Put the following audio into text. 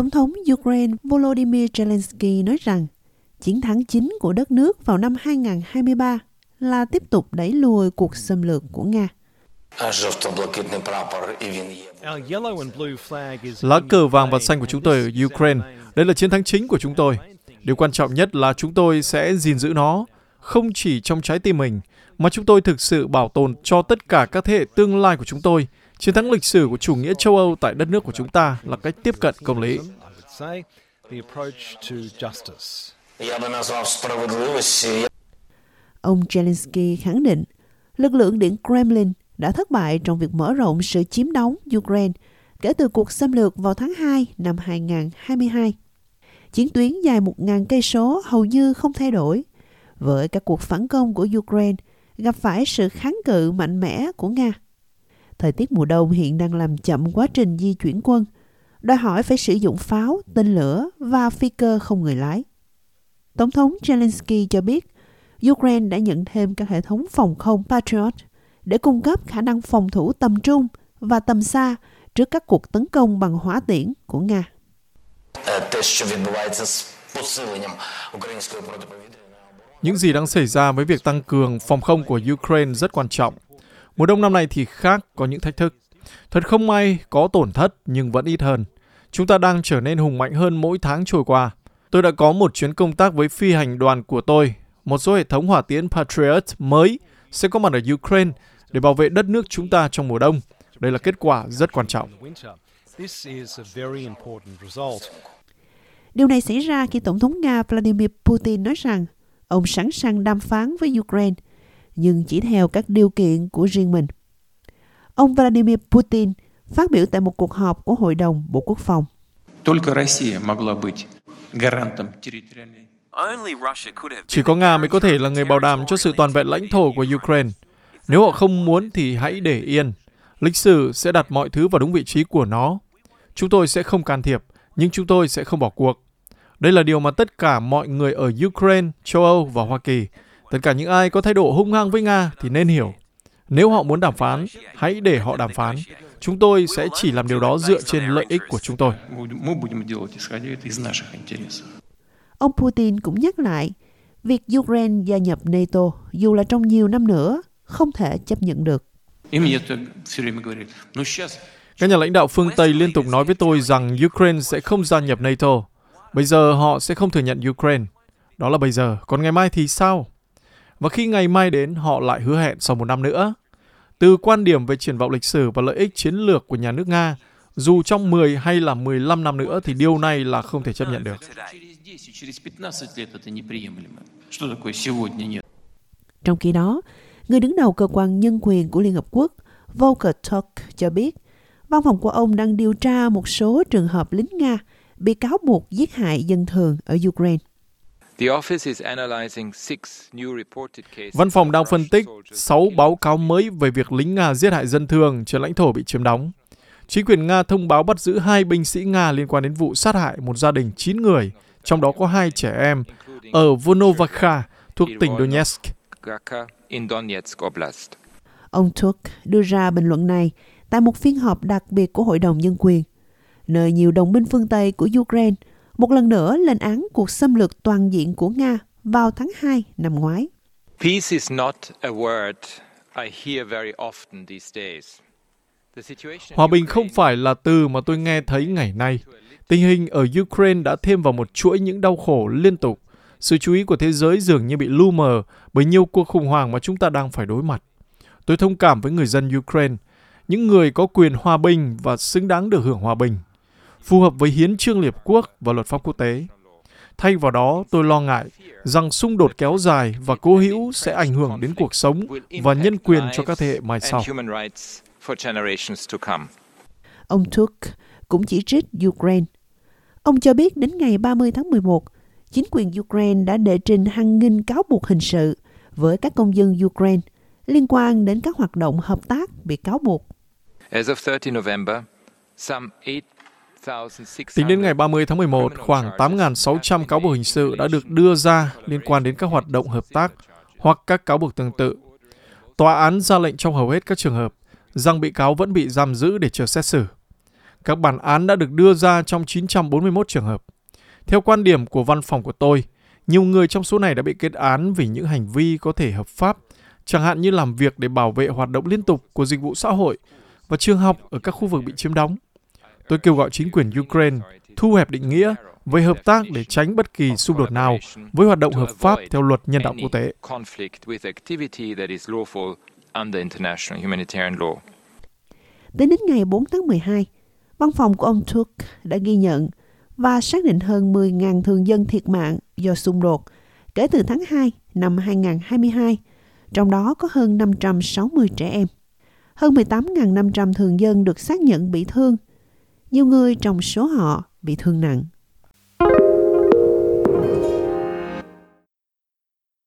Tổng thống Ukraine Volodymyr Zelensky nói rằng chiến thắng chính của đất nước vào năm 2023 là tiếp tục đẩy lùi cuộc xâm lược của Nga. Lá cờ vàng và xanh của chúng tôi ở Ukraine, đây là chiến thắng chính của chúng tôi. Điều quan trọng nhất là chúng tôi sẽ gìn giữ nó, không chỉ trong trái tim mình, mà chúng tôi thực sự bảo tồn cho tất cả các thế hệ tương lai của chúng tôi. Chiến thắng lịch sử của chủ nghĩa châu Âu tại đất nước của chúng ta là cách tiếp cận công lý. Ông Zelensky khẳng định, lực lượng Điện Kremlin đã thất bại trong việc mở rộng sự chiếm đóng Ukraine kể từ cuộc xâm lược vào tháng 2 năm 2022. Chiến tuyến dài 1.000 cây số hầu như không thay đổi, với các cuộc phản công của Ukraine gặp phải sự kháng cự mạnh mẽ của Nga. Thời tiết mùa đông hiện đang làm chậm quá trình di chuyển quân, đòi hỏi phải sử dụng pháo, tên lửa và phi cơ không người lái. Tổng thống Zelensky cho biết, Ukraine đã nhận thêm các hệ thống phòng không Patriot để cung cấp khả năng phòng thủ tầm trung và tầm xa trước các cuộc tấn công bằng hỏa tiễn của Nga. Những gì đang xảy ra với việc tăng cường phòng không của Ukraine rất quan trọng. Mùa đông năm nay thì khác, có những thách thức. Thật không may, có tổn thất nhưng vẫn ít hơn. Chúng ta đang trở nên hùng mạnh hơn mỗi tháng trôi qua. Tôi đã có một chuyến công tác với phi hành đoàn của tôi. Một số hệ thống hỏa tiễn Patriot mới sẽ có mặt ở Ukraine để bảo vệ đất nước chúng ta trong mùa đông. Đây là kết quả rất quan trọng. Điều này xảy ra khi Tổng thống Nga Vladimir Putin nói rằng ông sẵn sàng đàm phán với Ukraine, nhưng chỉ theo các điều kiện của riêng mình. Ông Vladimir Putin phát biểu tại một cuộc họp của Hội đồng Bộ Quốc phòng. Chỉ có Nga mới có thể là người bảo đảm cho sự toàn vẹn lãnh thổ của Ukraine. Nếu họ không muốn thì hãy để yên. Lịch sử sẽ đặt mọi thứ vào đúng vị trí của nó. Chúng tôi sẽ không can thiệp, nhưng chúng tôi sẽ không bỏ cuộc. Đây là điều mà tất cả mọi người ở Ukraine, châu Âu và Hoa Kỳ, tất cả những ai có thái độ hung hăng với Nga thì nên hiểu. Nếu họ muốn đàm phán, hãy để họ đàm phán. Chúng tôi sẽ chỉ làm điều đó dựa trên lợi ích của chúng tôi. Ông Putin cũng nhắc lại, việc Ukraine gia nhập NATO dù là trong nhiều năm nữa, không thể chấp nhận được. Các nhà lãnh đạo phương Tây liên tục nói với tôi rằng Ukraine sẽ không gia nhập NATO. Bây giờ họ sẽ không thừa nhận Ukraine. Đó là bây giờ, còn ngày mai thì sao? Và khi ngày mai đến, họ lại hứa hẹn sau một năm nữa. Từ quan điểm về triển vọng lịch sử và lợi ích chiến lược của nhà nước Nga, dù trong 10 hay là 15 năm nữa thì điều này là không thể chấp nhận được. Trong khi đó, người đứng đầu cơ quan nhân quyền của Liên Hợp Quốc, Volker Türk cho biết, văn phòng của ông đang điều tra một số trường hợp lính Nga bị cáo buộc giết hại dân thường ở Ukraine. Văn phòng đang phân tích 6 báo cáo mới về việc lính Nga giết hại dân thường trên lãnh thổ bị chiếm đóng. Chính quyền Nga thông báo bắt giữ 2 binh sĩ Nga liên quan đến vụ sát hại một gia đình 9 người, trong đó có 2 trẻ em, ở Volnovakha, thuộc tỉnh Donetsk. Ông Türk đưa ra bình luận này tại một phiên họp đặc biệt của Hội đồng Nhân quyền, nơi nhiều đồng minh phương Tây của Ukraine một lần nữa lên án cuộc xâm lược toàn diện của Nga vào tháng 2 năm ngoái. Hòa bình không phải là từ mà tôi nghe thấy ngày nay. Tình hình ở Ukraine đã thêm vào một chuỗi những đau khổ liên tục. Sự chú ý của thế giới dường như bị lu mờ bởi nhiều cuộc khủng hoảng mà chúng ta đang phải đối mặt. Tôi thông cảm với người dân Ukraine, những người có quyền hòa bình và xứng đáng được hưởng hòa bình, phù hợp với hiến chương Liên Hợp Quốc và luật pháp quốc tế. Thay vào đó, tôi lo ngại rằng xung đột kéo dài và cố hữu sẽ ảnh hưởng đến cuộc sống và nhân quyền cho các thế hệ mai sau. Ông Türk cũng chỉ trích Ukraine. Ông cho biết đến ngày 30 tháng 11, chính quyền Ukraine đã đệ trình hàng nghìn cáo buộc hình sự với các công dân Ukraine liên quan đến các hoạt động hợp tác bị cáo buộc. Tính đến ngày 30 tháng 11, khoảng 8.600 cáo buộc hình sự đã được đưa ra liên quan đến các hoạt động hợp tác hoặc các cáo buộc tương tự. Tòa án ra lệnh trong hầu hết các trường hợp rằng bị cáo vẫn bị giam giữ để chờ xét xử. Các bản án đã được đưa ra trong 941 trường hợp. Theo quan điểm của văn phòng của tôi, nhiều người trong số này đã bị kết án vì những hành vi có thể hợp pháp, chẳng hạn như làm việc để bảo vệ hoạt động liên tục của dịch vụ xã hội và trường học ở các khu vực bị chiếm đóng. Tôi kêu gọi chính quyền Ukraine thu hẹp định nghĩa về hợp tác để tránh bất kỳ xung đột nào với hoạt động hợp pháp theo luật nhân đạo quốc tế. Tính đến ngày 4 tháng 12, văn phòng của ông Türk đã ghi nhận và xác định hơn 10.000 thường dân thiệt mạng do xung đột kể từ tháng 2 năm 2022, trong đó có hơn 560 trẻ em. Hơn 18.500 thường dân được xác nhận bị thương. Nhiều người trong số họ bị thương nặng.